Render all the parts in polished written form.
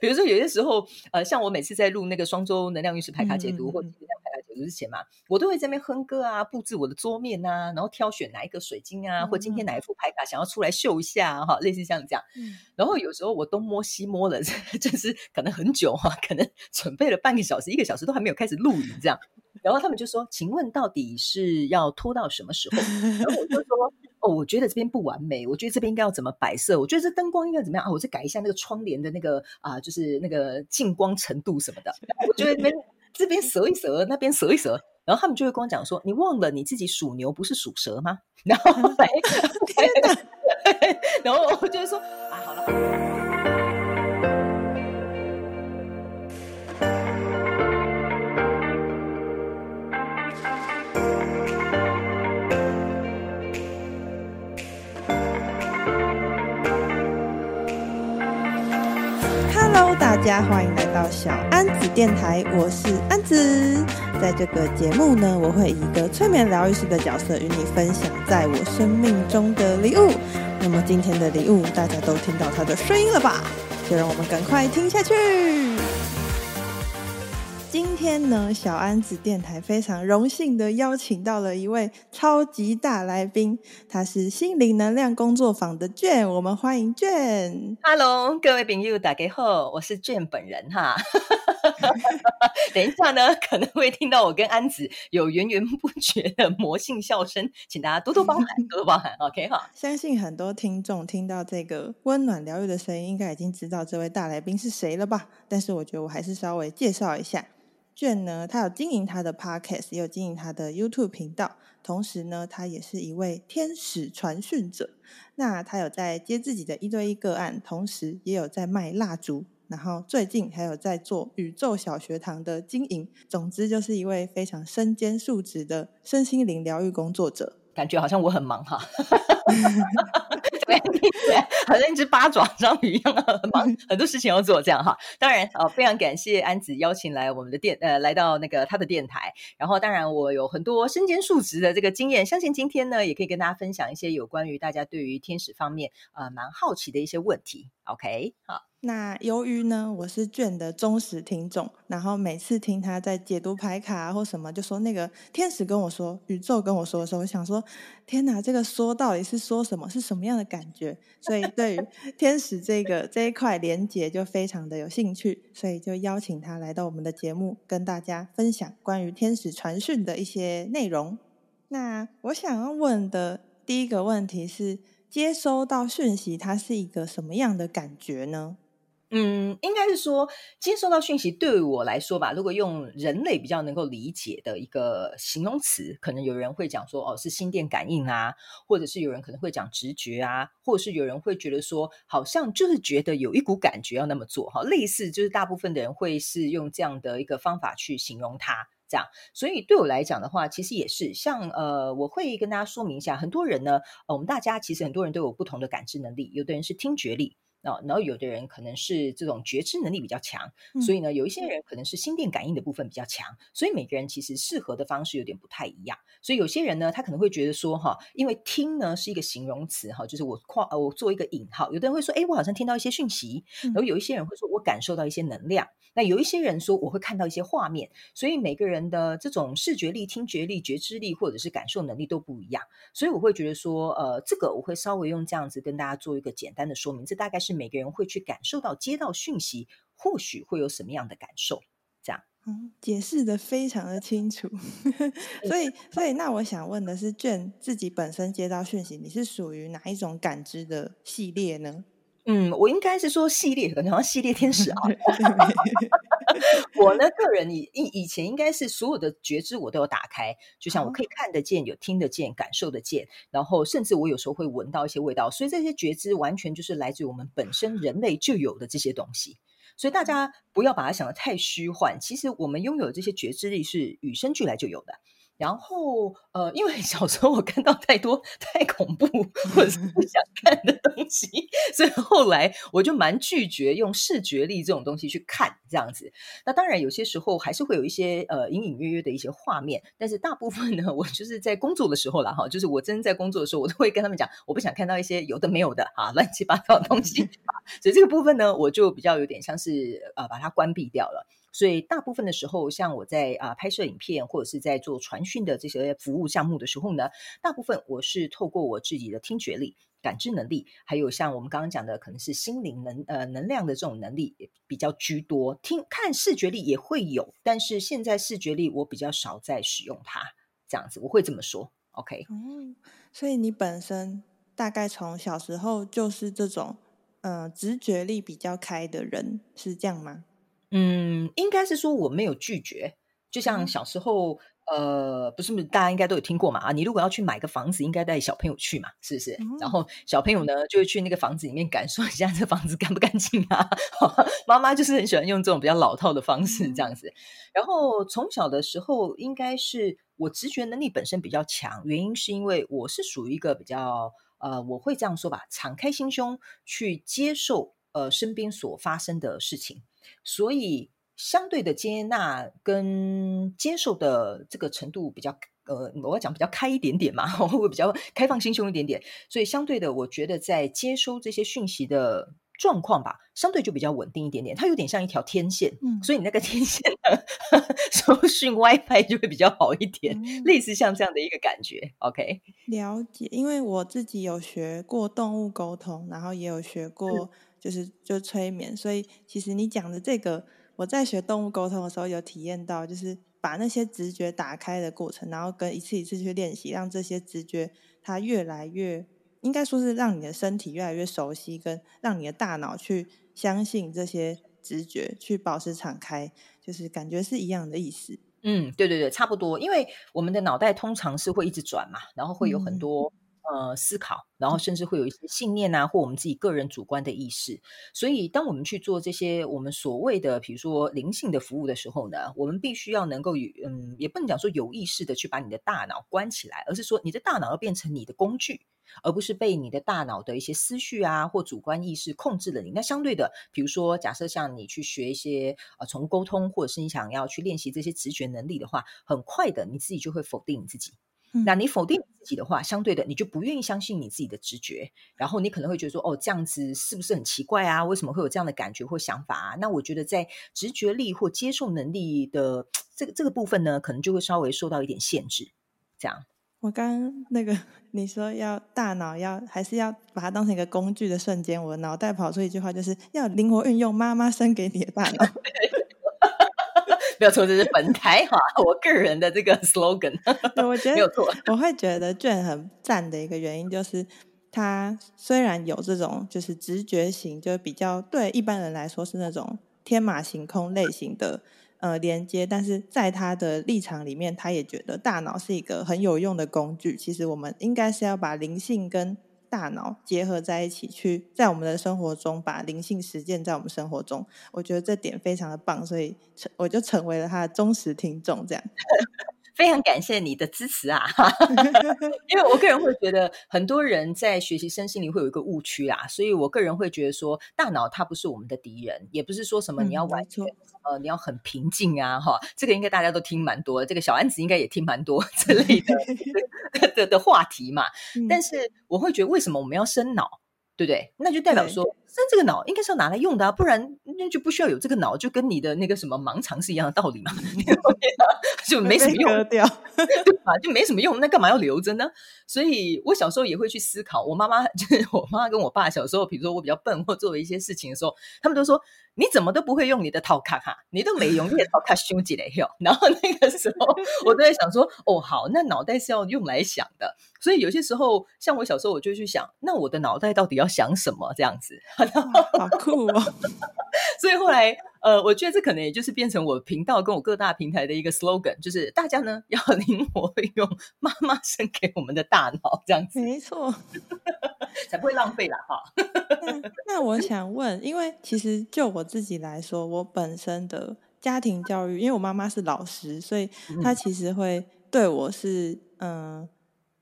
比如说有些时候像我每次在录那个双周能量运势牌卡解读或者能量牌卡解读之前嘛，我都会在那边哼歌啊，布置我的桌面啊，然后挑选哪一个水晶啊，或今天哪一副牌卡想要出来秀一下啊，类似像这样。然后有时候我东摸西摸了，就是可能很久啊，可能准备了半个小时一个小时都还没有开始录影这样。然后他们就说请问到底是要拖到什么时候？然后我就说哦，我觉得这边不完美，我觉得这边应该要怎么摆设，我觉得这灯光应该怎么样啊？我再改一下那个窗帘的那个就是那个进光程度什么的。我觉得这边折一折，那边折一折，然后他们就会跟我讲说：“你忘了你自己属牛不是属蛇吗？”然后来，然后我就会说：“啊，好了。”大家欢迎来到小安子电台，我是安子。在这个节目呢，我会以一个催眠疗愈师的角色与你分享在我生命中的礼物。那么今天的礼物，大家都听到它的声音了吧？就让我们赶快听下去。今天呢，小安子电台非常荣幸的邀请到了一位超级大来宾，他是心灵能量工作坊的Jhen，我们欢迎Jhen。Hello， 各位朋友大家好，我是Jhen本人哈。等一下呢，可能会听到我跟安子有源源不绝的魔性笑声，请大家多多包涵，多多包涵。OK 哈，相信很多听众听到这个温暖疗愈的声音，应该已经知道这位大来宾是谁了吧？但是我觉得我还是稍微介绍一下。Jhen呢，他有经营他的 podcast， 也有经营他的 YouTube 频道，同时呢，他也是一位天使传讯者。那他有在接自己的一对一个案，同时也有在卖蜡烛。然后最近还有在做宇宙小学堂的经营，总之就是一位非常身兼数职的身心灵疗愈工作者。感觉好像我很忙哈，对，好像一只八爪章鱼一样，很忙，很多事情要做这样哈。当然非常感谢安子邀请来我们的来到那个他的电台。然后当然我有很多身兼数职的这个经验，相信今天呢也可以跟大家分享一些有关于大家对于天使方面蛮好奇的一些问题。OK， 好。那由于呢我是Jhen的忠实听众，然后每次听他在解读牌卡或什么就说那个天使跟我说宇宙跟我说的时候，我想说天哪，这个说到底是说什么，是什么样的感觉，所以对于天使这一块连结就非常的有兴趣，所以就邀请他来到我们的节目跟大家分享关于天使传讯的一些内容。那我想要问的第一个问题是，接收到讯息它是一个什么样的感觉呢？应该是说接收到讯息对我来说吧，如果用人类比较能够理解的一个形容词，可能有人会讲说是心电感应啊，或者是有人可能会讲直觉啊，或者是有人会觉得说好像就是觉得有一股感觉要那么做哈，类似就是大部分的人会是用这样的一个方法去形容它。这样，所以对我来讲的话，其实也是像我会跟大家说明一下，很多人呢我们大家其实很多人都有不同的感知能力，有的人是听觉力然后有的人可能是这种觉知能力比较强，所以呢有一些人可能是心电感应的部分比较强，所以每个人其实适合的方式有点不太一样。所以有些人呢他可能会觉得说因为听呢是一个形容词就是我做一个引号，有的人会说我好像听到一些讯息，然后有一些人会说我感受到一些能量，那有一些人说我会看到一些画面，所以每个人的这种视觉力、听觉力、觉知力或者是感受能力都不一样。所以我会觉得说这个我会稍微用这样子跟大家做一个简单的说明，这大概是每个人会去感受到接到讯息或许会有什么样的感受这样。解释得非常的清楚。所以那我想问的是Jhen自己本身接到讯息你是属于哪一种感知的系列呢？我应该是说系列，可能好像系列天使啊。我呢个人以前应该是所有的觉知我都有打开，就像我可以看得见、有听得见、感受得见，然后甚至我有时候会闻到一些味道，所以这些觉知完全就是来自于我们本身人类就有的这些东西。所以大家不要把它想得太虚幻，其实我们拥有这些觉知力是与生俱来就有的，然后因为小时候我看到太多太恐怖或者是不想看的东西，所以后来我就蛮拒绝用视觉力这种东西去看这样子。那当然有些时候还是会有一些隐隐约约的一些画面，但是大部分呢我就是在工作的时候啦，就是我真在工作的时候我都会跟他们讲我不想看到一些有的没有的啊乱七八糟的东西所以这个部分呢我就比较有点像是把它关闭掉了。所以大部分的时候像我在拍摄影片或者是在做传讯的这些服务项目的时候呢，大部分我是透过我自己的听觉力感知能力，还有像我们刚刚讲的可能是心灵能量的这种能力比较居多。看视觉力也会有，但是现在视觉力我比较少在使用它，这样子我会这么说。 OK、所以你本身大概从小时候就是这种直觉力比较开的人是这样吗？应该是说我没有拒绝，就像小时候不是大家应该都有听过嘛啊，你如果要去买个房子应该带小朋友去嘛，是不是？然后小朋友呢就会去那个房子里面感受一下这房子干不干净啊妈妈就是很喜欢用这种比较老套的方式这样子。然后从小的时候应该是我直觉能力本身比较强，原因是因为我是属于一个比较我会这样说吧，敞开心胸去接受身边所发生的事情，所以相对的接纳跟接受的这个程度比较我要讲比较开一点点嘛，会比较开放心胸一点点，所以相对的我觉得在接收这些讯息的状况吧相对就比较稳定一点点，它有点像一条天线所以你那个天线呢收讯 WiFi 就会比较好一点类似像这样的一个感觉。 OK， 了解。因为我自己有学过动物沟通，然后也有学过就催眠，所以其实你讲的这个我在学动物沟通的时候有体验到，就是把那些直觉打开的过程，然后跟一次一次去练习，让这些直觉它越来越应该说是让你的身体越来越熟悉，跟让你的大脑去相信这些直觉，去保持敞开，就是感觉是一样的意思。对对对，差不多。因为我们的脑袋通常是会一直转嘛，然后会有很多思考，然后甚至会有一些信念啊，或我们自己个人主观的意识。所以当我们去做这些我们所谓的比如说灵性的服务的时候呢，我们必须要能够也不能讲说有意识的去把你的大脑关起来，而是说你的大脑要变成你的工具，而不是被你的大脑的一些思绪啊或主观意识控制了你。那相对的比如说假设像你去学一些从沟通，或者是你想要去练习这些直觉能力的话，很快的你自己就会否定你自己。那你否定自己的话，相对的你就不愿意相信你自己的直觉，然后你可能会觉得说哦，这样子是不是很奇怪啊，为什么会有这样的感觉或想法啊。那我觉得在直觉力或接受能力的这个部分呢，可能就会稍微受到一点限制这样。我刚刚那个你说要大脑要还是要把它当成一个工具的瞬间，我脑袋跑出一句话，就是要灵活运用妈妈生给你的大脑没有错，这是本台哈我个人的这个 slogan 我觉得没有错。我会觉得Jhen很赞的一个原因就是他虽然有这种就是直觉型，就比较对一般人来说是那种天马行空类型的连接，但是在他的立场里面，他也觉得大脑是一个很有用的工具。其实我们应该是要把灵性跟大脑结合在一起，去在我们的生活中把灵性实践在我们生活中。我觉得这点非常的棒，所以我就成为了他的忠实听众这样非常感谢你的支持啊因为我个人会觉得很多人在学习身心灵会有一个误区啊，所以我个人会觉得说大脑它不是我们的敌人，也不是说什么你要完全你要很平静啊哈，这个应该大家都听蛮多，这个小安子应该也听蛮多这类的话题嘛但是我会觉得为什么我们要生脑，对不对？那就代表说生这个脑应该是要拿来用的啊，不然那就不需要有这个脑，就跟你的那个什么盲肠是一样的道理嘛就没什么用对吧？就没什么用，那干嘛要留着呢？所以我小时候也会去思考，我妈跟我爸小时候比如说我比较笨或做一些事情的时候，他们都说你怎么都不会用你的头壳哈，你都没用你的头壳修几嘞哟。然后那个时候我都在想说哦好，那脑袋是要用来想的，所以有些时候像我小时候我就去想，那我的脑袋到底要想什么这样子好酷哦所以后来我觉得这可能也就是变成我频道跟我各大平台的一个 slogan， 就是大家呢要灵活用妈妈生给我们的大脑这样子，没错才不会浪费啦哈那我想问，因为其实就我自己来说，我本身的家庭教育，因为我妈妈是老师，所以她其实会对我是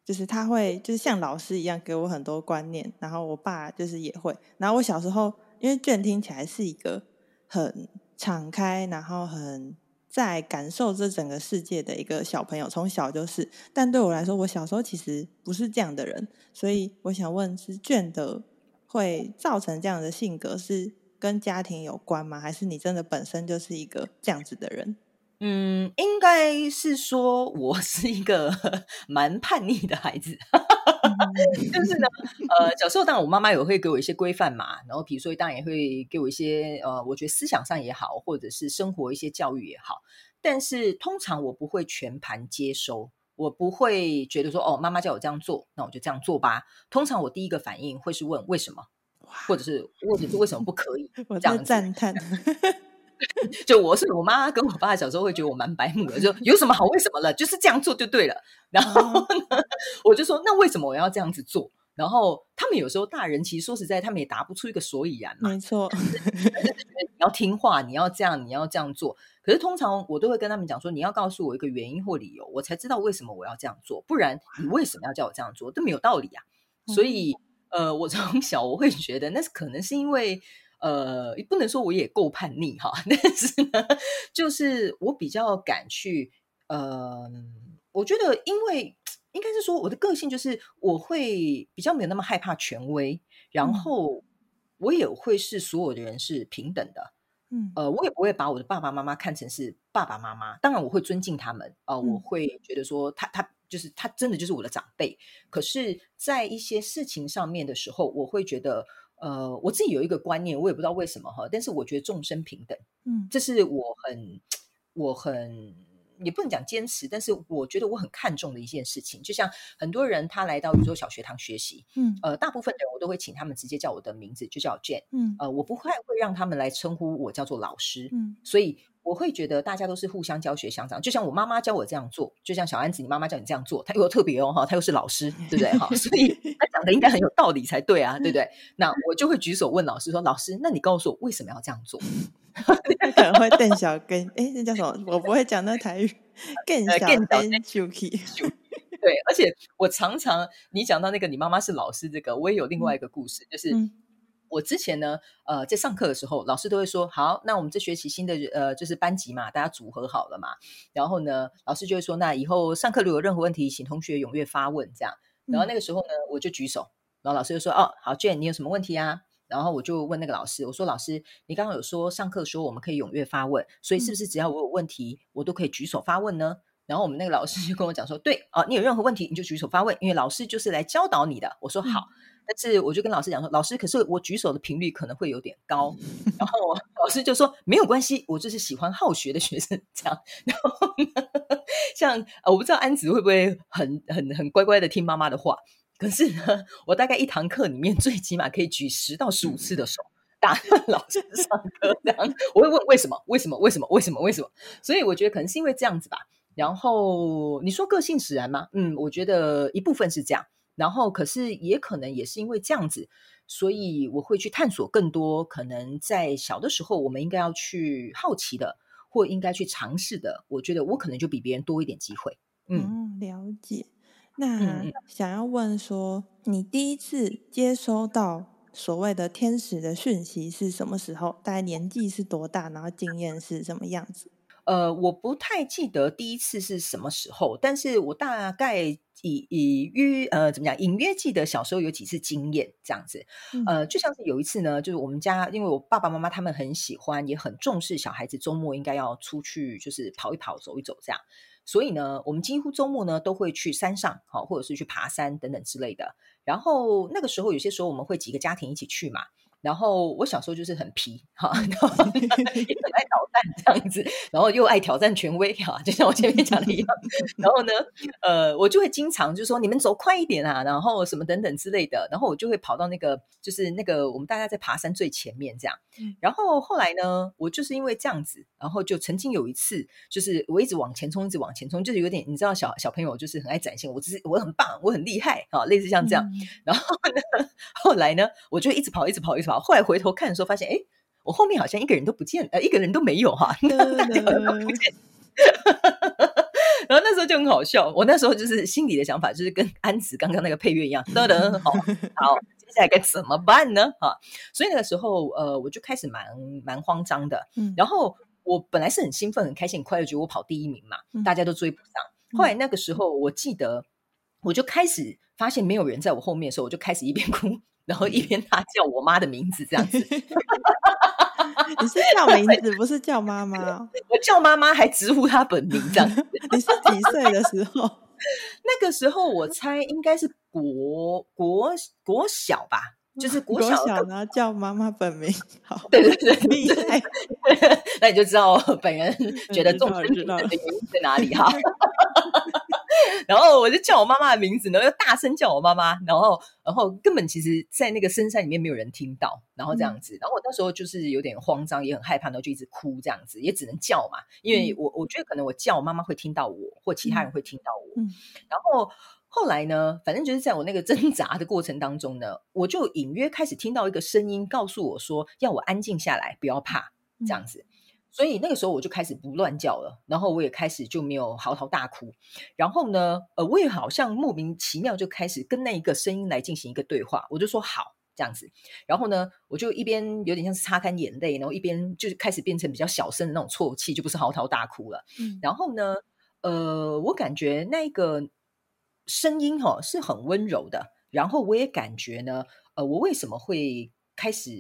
就是他会就是像老师一样给我很多观念，然后我爸就是也会，然后我小时候因为Jhen听起来是一个很敞开然后很在感受这整个世界的一个小朋友，从小就是，但对我来说我小时候其实不是这样的人，所以我想问是Jhen的会造成这样的性格是跟家庭有关吗？还是你真的本身就是一个这样子的人？嗯，应该是说我是一个蛮叛逆的孩子就是呢小时候当然我妈妈也会给我一些规范嘛，然后比如说当然也会给我一些我觉得思想上也好，或者是生活一些教育也好，但是通常我不会全盘接收，我不会觉得说哦妈妈叫我这样做那我就这样做吧，通常我第一个反应会是问为什么，或者是为什么不可以这样赞叹就我妈跟我爸小时候会觉得我蛮白目的，就有什么好为什么了，就是这样做就对了。然后呢，我就说那为什么我要这样子做？然后他们有时候大人其实说实在他们也答不出一个所以然嘛，没错你要听话，你要这样，你要这样做，可是通常我都会跟他们讲说你要告诉我一个原因或理由我才知道为什么我要这样做，不然你为什么要叫我这样做，这没有道理啊。所以我从小我会觉得那可能是因为不能说我也够叛逆哈，但是呢，就是我比较敢去我觉得因为应该是说我的个性就是我会比较没有那么害怕权威，然后我也会是所有的人是平等的，我也不会把我的爸爸妈妈看成是爸爸妈妈，当然我会尊敬他们我会觉得说他就是他真的就是我的长辈，可是在一些事情上面的时候我会觉得我自己有一个观念，我也不知道为什么哈，但是我觉得众生平等，这是我很也不能讲坚持，但是我觉得我很看重的一件事情。就像很多人他来到宇宙小学堂学习，大部分的人我都会请他们直接叫我的名字，就叫我 Jhen，我不太会让他们来称呼我叫做老师，所以我会觉得大家都是互相教学相长，就像我妈妈教我这样做，就像小安子你妈妈教你这样做，她又特别她又是老师对不对所以她讲的应该很有道理才对啊对不对？那我就会举手问老师说，老师那你告诉我为什么要这样做他可能会瞪小根那叫什么我不会讲那台语更小根手气对，而且我常常你讲到那个你妈妈是老师这个我也有另外一个故事，就是我之前呢在上课的时候老师都会说，好那我们这学期新的就是班级嘛，大家组合好了嘛，然后呢老师就会说，那以后上课如果有任何问题请同学踊跃发问这样，然后那个时候呢我就举手，然后老师就说哦好 Jhen 你有什么问题啊，然后我就问那个老师，我说老师你刚刚有说上课说我们可以踊跃发问，所以是不是只要我有问题我都可以举手发问呢？然后我们那个老师就跟我讲说，对你有任何问题你就举手发问，因为老师就是来教导你的。我说好，但是我就跟老师讲说，老师可是我举手的频率可能会有点高然后老师就说没有关系，我就是喜欢好学的学生这样。然后呢像我不知道安子会不会很乖乖的听妈妈的话，可是呢我大概一堂课里面最起码可以举10到15次的手打断老师上课这样我会问为什么，所以我觉得可能是因为这样子吧。然后你说个性使然吗？我觉得一部分是这样，然后可是也可能也是因为这样子，所以我会去探索更多可能在小的时候我们应该要去好奇的或应该去尝试的，我觉得我可能就比别人多一点机会。了解。那想要问说，你第一次接收到所谓的天使的讯息是什么时候？大概年纪是多大？然后经验是什么样子？我不太记得第一次是什么时候，但是我大概隐约记得小时候有几次经验这样子。就像是有一次呢，就是我们家因为我爸爸妈妈他们很喜欢也很重视小孩子周末应该要出去就是跑一跑走一走这样，所以呢我们几乎周末呢都会去山上或者是去爬山等等之类的。然后那个时候有些时候我们会几个家庭一起去嘛，然后我小时候就是很皮然后也很爱捣蛋这样子，然后又爱挑战权威就像我前面讲的一样然后呢我就会经常就说你们走快一点啊，然后什么等等之类的，然后我就会跑到那个就是那个我们大家在爬山最前面这样。然后后来呢我就是因为这样子，然后就曾经有一次就是我一直往前冲，就是有点你知道小朋友就是很爱展现我很棒我很厉害类似像这样然后呢后来呢我就一直跑，后来回头看的时候发现我后面好像一个人都不见，一个人都没有对对对然后那时候就很好笑，我那时候就是心里的想法就是跟安子刚刚那个配乐一样，好，接下来该怎么办呢？啊，所以那个时候我就开始蛮慌张的，然后我本来是很兴奋很开心很快乐，觉得我跑第一名嘛，大家都追不上。后来那个时候我记得我就开始发现没有人在我后面的时候，我就开始一边哭然后一边大叫我妈的名字这样子。你是叫名字不是叫妈妈？我叫妈妈还直呼她本名这样子。你是几岁的时候？那个时候我猜应该是国小吧，就是国小然后叫妈妈本名。好，对，厉害。那你就知道本人觉得众生平等的原因在哪里哈。然后我就叫我妈妈的名字，然后又大声叫我妈妈，然后根本其实在那个深山里面没有人听到，然后这样子，然后我那时候就是有点慌张也很害怕，然后就一直哭这样子，也只能叫嘛，因为我觉得可能我叫妈妈会听到我或其他人会听到我，然后后来呢，反正就是在我那个挣扎的过程当中呢，我就隐约开始听到一个声音告诉我说要我安静下来不要怕这样子，所以那个时候我就开始不乱叫了，然后我也开始就没有嚎啕大哭，然后呢我也好像莫名其妙就开始跟那一个声音来进行一个对话，我就说好这样子，然后呢我就一边有点像是擦干眼泪，然后一边就开始变成比较小声的那种啜泣，就不是嚎啕大哭了，然后呢我感觉那个声音是很温柔的，然后我也感觉呢我为什么会开始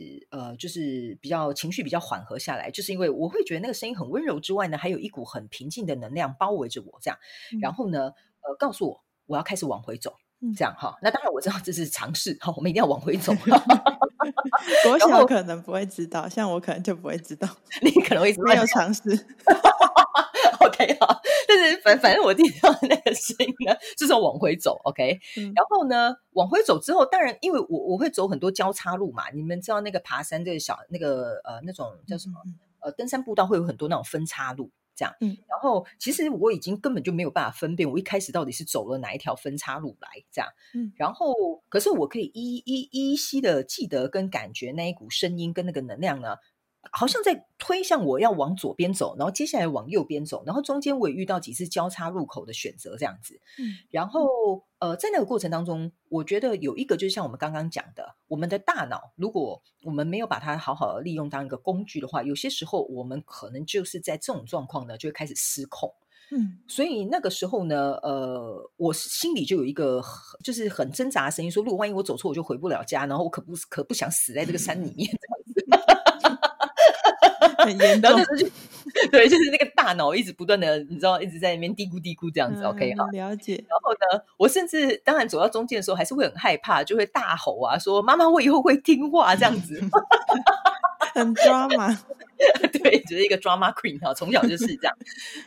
就是比较情绪比较缓和下来，就是因为我会觉得那个声音很温柔之外呢，还有一股很平静的能量包围着我这样，然后呢告诉我要开始往回走这样哈。那当然我知道这是尝试，我们一定要往回走。国小可能不会知道，像我可能就不会知道。你可能会没有尝试。OK 好，但是反正我听到那个声音呢，就是要往回走 OK、然后呢往回走之后，当然因为我会走很多交叉路嘛，你们知道那个爬山这个小那个那种叫什么登山步道会有很多那种分岔路这样，然后其实我已经根本就没有办法分辨我一开始到底是走了哪一条分岔路来这样，然后可是我可以依稀的记得跟感觉那一股声音跟那个能量呢，好像在推向我要往左边走，然后接下来往右边走，然后中间我也遇到几次交叉路口的选择这样子，然后在那个过程当中我觉得有一个就像我们刚刚讲的，我们的大脑如果我们没有把它好好的利用当一个工具的话，有些时候我们可能就是在这种状况呢就会开始失控，所以那个时候呢我心里就有一个就是很挣扎的声音说，如果万一我走错我就回不了家，然后我可不想死在这个山里面这样子。很严重，然后对，就是那个大脑一直不断的，你知道，一直在那边嘀咕嘀咕这样子。OK 哈，了解。然后呢，我甚至当然走到中间的时候，还是会很害怕，就会大吼啊，说：“妈妈，我以后会听话。”这样子，很 drama。对，就是一个 drama queen 哈，从小就是这样。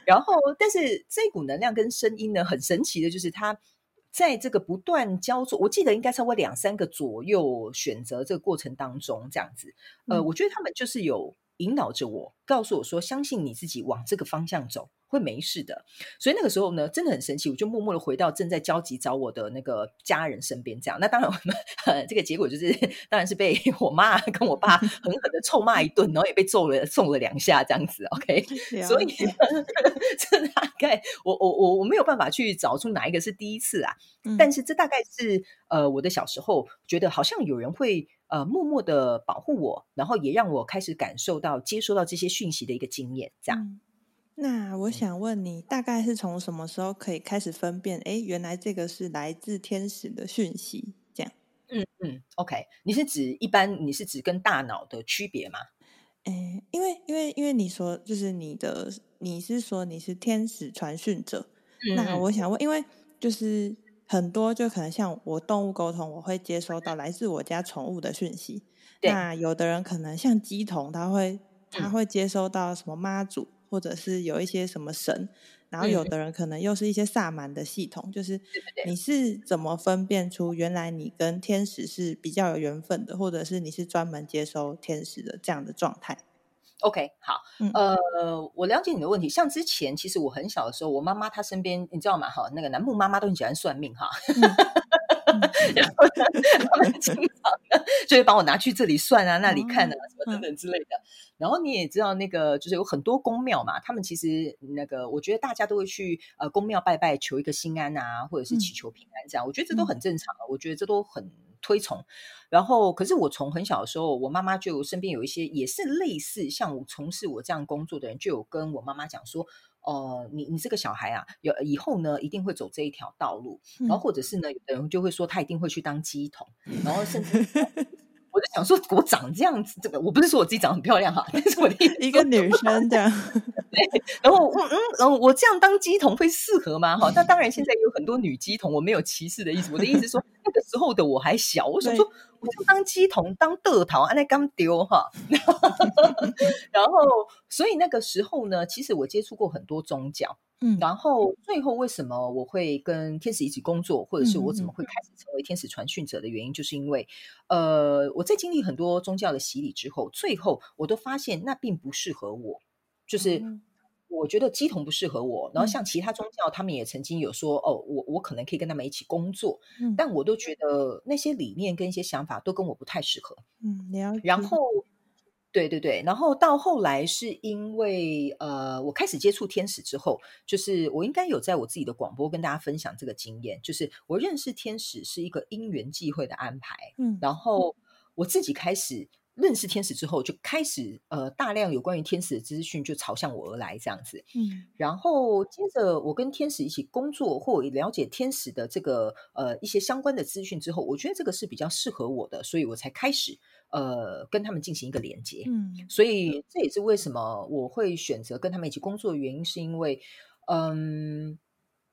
然后，但是这股能量跟声音呢，很神奇的，就是它在这个不断交错，我记得应该超过2-3个左右选择这个过程当中，这样子。我觉得他们就是有引导着我，告诉我说相信你自己往这个方向走会没事的，所以那个时候呢真的很神奇，我就默默的回到正在焦急找我的那个家人身边这样。那当然我们这个结果就是当然是被我妈跟我爸狠狠的臭骂一顿，然后也被揍了2下这样子 OK 所以这大概我没有办法去找出哪一个是第一次啊，但是这大概是我的小时候觉得好像有人会默默的保护我，然后也让我开始感受到接收到这些讯息的一个经验这样。那我想问你大概是从什么时候可以开始分辨原来这个是来自天使的讯息这样？OK， 你是指跟大脑的区别吗？因为你说就是你是说你是天使传讯者，那我想问，因为就是很多就可能像我动物沟通，我会接收到来自我家宠物的讯息，那有的人可能像鸡童，他会接收到什么妈祖或者是有一些什么神，然后有的人可能又是一些萨满的系统，就是你是怎么分辨出原来你跟天使是比较有缘分的，或者是你是专门接收天使的这样的状态？OK， 好，我了解你的问题。像之前，其实我很小的时候，我妈妈她身边，你知道吗？哈，那个南木妈妈都很喜欢算命哈。然后他们经常呢就会把我拿去这里算啊那里看啊什么等等之类的。然后你也知道那个就是有很多宫庙嘛，他们其实那个我觉得大家都会去宫庙拜拜求一个心安啊，或者是祈求平安这样，我觉得这都很正常，我觉得这都很推崇。然后可是我从很小的时候，我妈妈就身边有一些也是类似像我从事我这样工作的人，就有跟我妈妈讲说你这个小孩啊，以后呢一定会走这一条道路，然后或者是呢有的人就会说他一定会去当乩童，然后甚至我就想说我长这样子，这个我不是说我自己长很漂亮哈，但是我的一个女生这样对，然后我这样当乩童会适合吗哈？那当然现在有很多女乩童，我没有歧视的意思，我的意思说那个时候的我还小，我想说我就当乩童当豆桃啊，那刚丢哈。然后所以那个时候呢，其实我接触过很多宗教，然后最后为什么我会跟天使一起工作，或者是我怎么会开始成为天使传讯者的原因，就是因为我在经历很多宗教的洗礼之后，最后我都发现那并不适合我，就是我觉得乩童不适合我，然后像其他宗教他们也曾经有说哦，我可能可以跟他们一起工作，但我都觉得那些理念跟一些想法都跟我不太适合，然后对对对，然后到后来是因为我开始接触天使之后，就是我应该有在我自己的广播跟大家分享这个经验，就是我认识天使是一个因缘际会的安排，然后我自己开始认识天使之后，就开始大量有关于天使的资讯就朝向我而来这样子，然后接着我跟天使一起工作或了解天使的这个一些相关的资讯之后，我觉得这个是比较适合我的，所以我才开始跟他们进行一个连接，所以这也是为什么我会选择跟他们一起工作的原因，是因为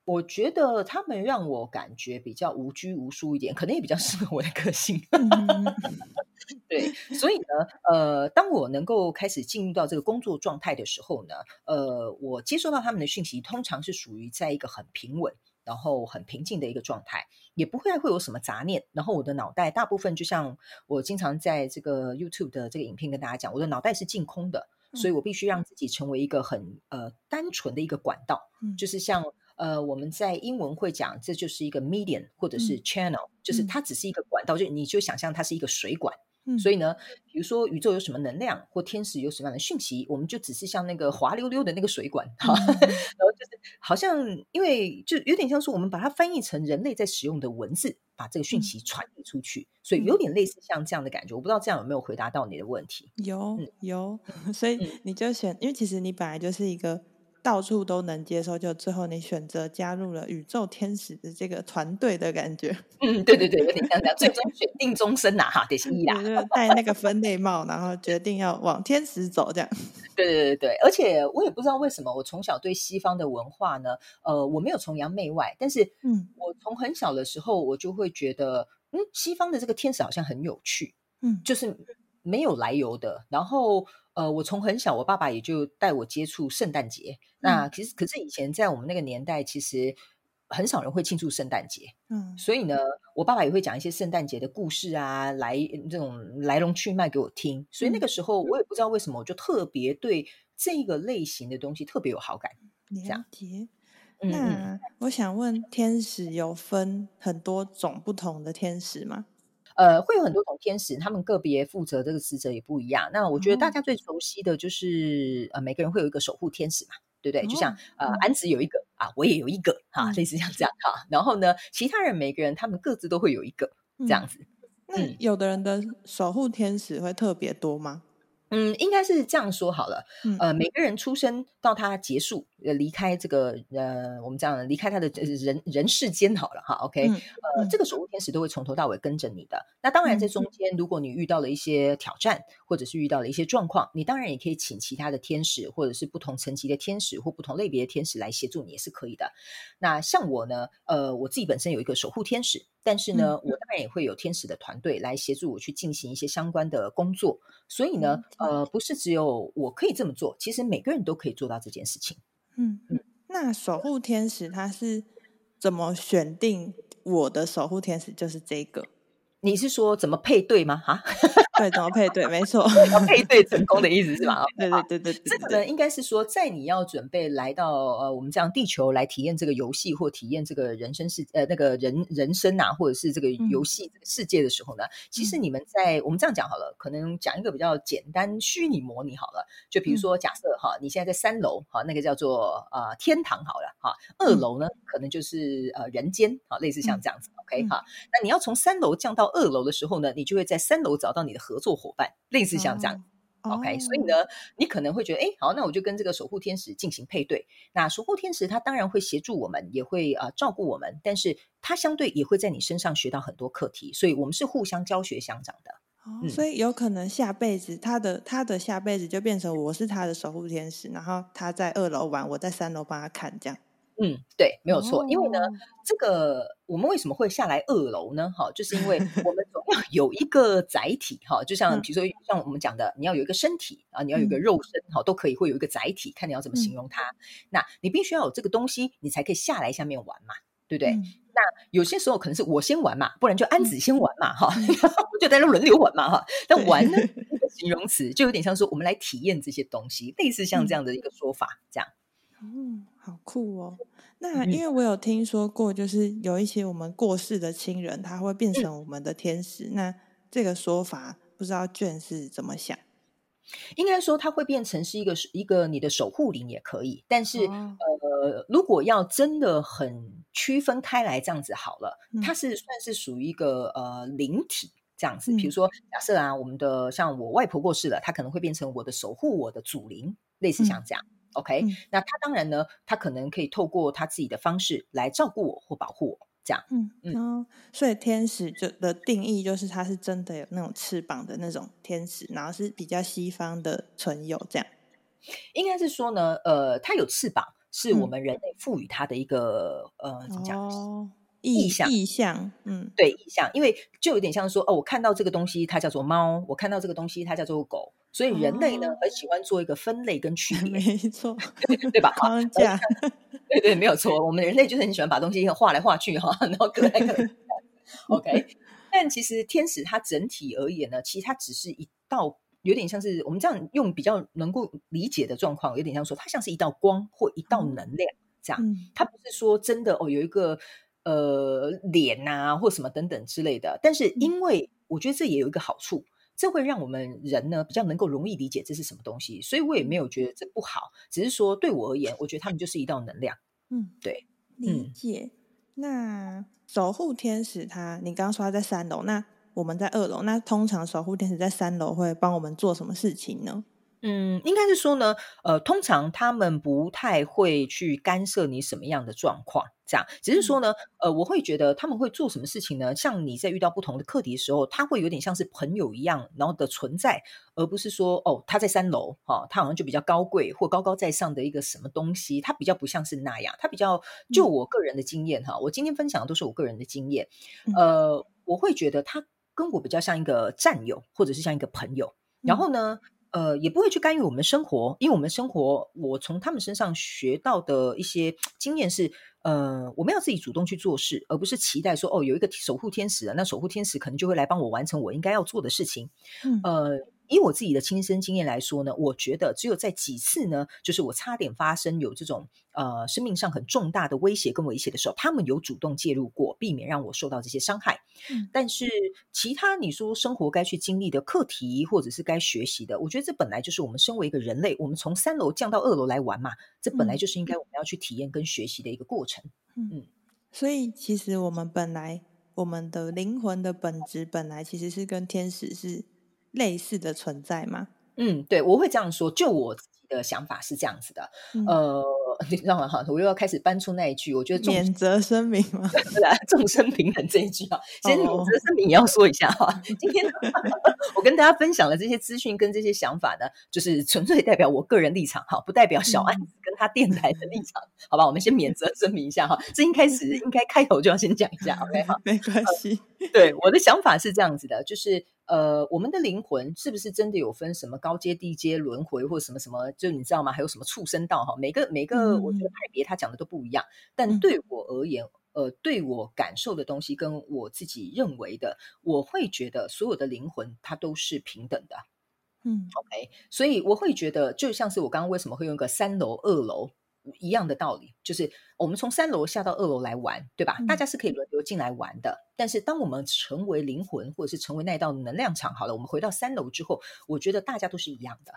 我觉得他们让我感觉比较无拘无束一点，可能也比较适合我的个性。对，所以呢，当我能够开始进入到这个工作状态的时候呢，我接收到他们的讯息，通常是属于在一个很平稳，然后很平静的一个状态，也不会有什么杂念。然后我的脑袋大部分就像我经常在这个 YouTube 的这个影片跟大家讲，我的脑袋是净空的，所以我必须让自己成为一个很单纯的一个管道，就是像我们在英文会讲这就是一个 medium 或者是 channel，就是它只是一个管道，就你就想象它是一个水管，所以呢比如说宇宙有什么能量或天使有什么样的讯息，我们就只是像那个滑溜溜的那个水管，然后就是好像因为就有点像说我们把它翻译成人类在使用的文字，把这个讯息传递出去，所以有点类似像这样的感觉，我不知道这样有没有回答到你的问题。有，所以你就选，因为其实你本来就是一个到处都能接受，就最后你选择加入了宇宙天使的这个团队的感觉。对对对，有点像这样，最终选定终身啊，哈，得是一啊，就是戴那个分类帽，然后决定要往天使走这样。对对对对，而且我也不知道为什么，我从小对西方的文化呢，我没有崇洋媚外，但是我从很小的时候我就会觉得，西方的这个天使好像很有趣，就是没有来由的，然后。我从很小，我爸爸也就带我接触圣诞节。那其实，可是以前在我们那个年代，其实很少人会庆祝圣诞节。所以呢，我爸爸也会讲一些圣诞节的故事啊，这种来龙去脉给我听。所以那个时候，我也不知道为什么，我就特别对这个类型的东西特别有好感。了解。那我想问，天使有分很多种不同的天使吗？会有很多种天使，他们个别负责这个职责也不一样。那我觉得大家最熟悉的就是每个人会有一个守护天使嘛，对不对？就像安子有一个啊，我也有一个哈，类似像这样哈。然后呢，其他人每个人他们各自都会有一个这样子。那有的人的守护天使会特别多吗？应该是这样说好了，每个人出生到他结束离开这个我们这样离开他的人世间好了哈 ，OK，这个守护天使都会从头到尾跟着你的。那当然在中间，如果你遇到了一些挑战，或者是遇到了一些状况，你当然也可以请其他的天使，或者是不同层级的天使或不同类别的天使来协助你也是可以的。那像我呢，我自己本身有一个守护天使。但是呢，我当然也会有天使的团队来协助我去进行一些相关的工作，所以呢，不是只有我可以这么做，其实每个人都可以做到这件事情。那守护天使他是怎么选定我的守护天使就是这个？你是说怎么配对吗？哈，对，怎么配对？没错，配对成功的意思是吧？对对对 对, 对，这个呢应该是说，在你要准备来到我们这样地球来体验这个游戏或体验这个人生世那个人生啊，或者是这个游戏世界的时候呢，其实你们在我们这样讲好了，可能讲一个比较简单虚拟模拟好了，就比如说假设哈，你现在在3楼哈，那个叫做天堂好了哈，2楼呢可能就是人间啊，类似像这样子 ，OK 哈，那你要从3楼降到2楼的时候呢，你就会在3楼找到你的合作伙伴，类似像这样、OK， 所以呢你可能会觉得哎，好，那我就跟这个守护天使进行配对，那守护天使他当然会协助我们，也会照顾我们，但是他相对也会在你身上学到很多课题，所以我们是互相教学相长的所以有可能下辈子他的下辈子就变成我是他的守护天使，然后他在2楼玩，我在3楼帮他看这样。嗯，对，没有错。因为呢这个我们为什么会下来2楼呢？就是因为我们总要有一个载体就像比如说像我们讲的，你要有一个身体啊，你要有一个肉身都可以，会有一个载体，看你要怎么形容它那你必须要有这个东西，你才可以下来下面玩嘛，对不对那有些时候可能是我先玩嘛，不然就安子先玩嘛就大家轮流玩嘛但玩呢形容词就有点像说我们来体验这些东西，类似像这样的一个说法这样。好酷哦。那因为我有听说过就是有一些我们过世的亲人他会变成我们的天使那这个说法不知道Jhen是怎么想？应该说它会变成是一个你的守护灵也可以，但是如果要真的很区分开来这样子好了，它是算是属于一个灵体这样子。比如说假设啊，我们的像我外婆过世了，她可能会变成我的守护我的祖灵，类似像这样OK， 那他当然呢他可能可以透过他自己的方式来照顾我或保护我这样所以天使的定义就是他是真的有那种翅膀的那种天使，然后是比较西方的存有这样。应该是说呢他有翅膀是我们人类赋予他的一个怎么讲意象对，意象。因为就有点像说我看到这个东西它叫做猫，我看到这个东西它叫做狗，所以人类呢很喜欢做一个分类跟区别，没错对吧？框架对对，没有错我们人类就是很喜欢把东西画来画去然后各来各OK， 但其实天使它整体而言呢，其实它只是一道，有点像是我们这样用比较能够理解的状况，有点像说它像是一道光或一道能量这样它不是说真的有一个脸啊或什么等等之类的。但是因为我觉得这也有一个好处，这会让我们人呢比较能够容易理解这是什么东西，所以我也没有觉得这不好，只是说对我而言我觉得他们就是一道能量对，理解那守护天使他你刚刚说他在3楼，那我们在2楼，那通常守护天使在3楼会帮我们做什么事情呢？应该是说呢通常他们不太会去干涉你什么样的状况这样，只是说呢我会觉得他们会做什么事情呢，像你在遇到不同的课题的时候，他会有点像是朋友一样然后的存在，而不是说他在3楼他好像就比较高贵或高高在上的一个什么东西，他比较不像是那样。他比较就我个人的经验我今天分享的都是我个人的经验我会觉得他跟我比较像一个战友或者是像一个朋友，然后呢也不会去干预我们生活，因为我们生活我从他们身上学到的一些经验是我们要自己主动去做事，而不是期待说有一个守护天使那守护天使可能就会来帮我完成我应该要做的事情以我自己的亲身经验来说呢，我觉得只有在几次呢，就是我差点发生有这种生命上很重大的威胁跟威胁的时候，他们有主动介入过，避免让我受到这些伤害但是其他你说生活该去经历的课题或者是该学习的，我觉得这本来就是我们身为一个人类，我们从3楼降到2楼来玩嘛，这本来就是应该我们要去体验跟学习的一个过程所以其实我们本来我们的灵魂的本质本来其实是跟天使是类似的存在吗？对，我会这样说，就我自己的想法是这样子的让我又要开始搬出那一句，我觉得免责声明吗？对啦，众生平等这一句其实免责声明也要说一下今天我跟大家分享的这些资讯跟这些想法呢，就是纯粹代表我个人立场不代表小安子跟他电台的立场好吧，我们先免责声明一下这一开始应该开头就要先讲一下OK 没关系对，我的想法是这样子的，就是我们的灵魂是不是真的有分什么高阶低阶轮回或什么什么，就你知道吗？还有什么畜生道每个我觉得派别他讲的都不一样但对我而言对我感受的东西跟我自己认为的，我会觉得所有的灵魂它都是平等的。OK， 所以我会觉得就像是我刚刚为什么会用一个3楼2楼一样的道理，就是我们从3楼下到2楼来玩，对吧？大家是可以轮流进来玩的，但是当我们成为灵魂或者是成为那一道能量场，好了，我们回到3楼之后，我觉得大家都是一样的。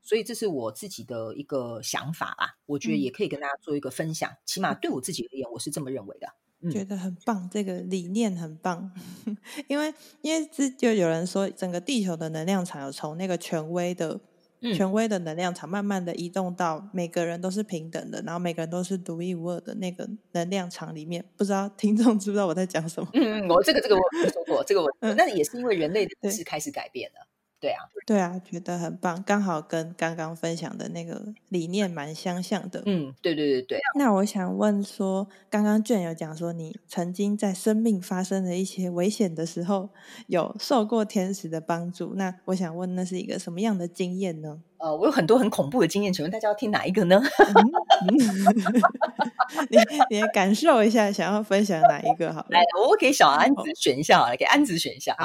所以这是我自己的一个想法吧，我觉得也可以跟大家做一个分享，起码对我自己而言我是这么认为的。觉得很棒，这个理念很棒。因为就有人说整个地球的能量场有从那个权威的能量场慢慢的移动到每个人都是平等的，然后每个人都是独一无二的那个能量场里面。不知道听众知不知道我在讲什么？我这个我没说过，这个我那也是因为人类的意识开始改变了。对啊，觉得很棒，刚好跟刚刚分享的那个理念蛮相像的。对。那我想问说，刚刚Jhen有讲说你曾经在生命发生了一些危险的时候有受过天使的帮助，那我想问那是一个什么样的经验呢？我有很多很恐怖的经验，请问大家要听哪一个呢？你也感受一下，想要分享哪一个好了？来，我给小安子选一下好了，给安子选一下。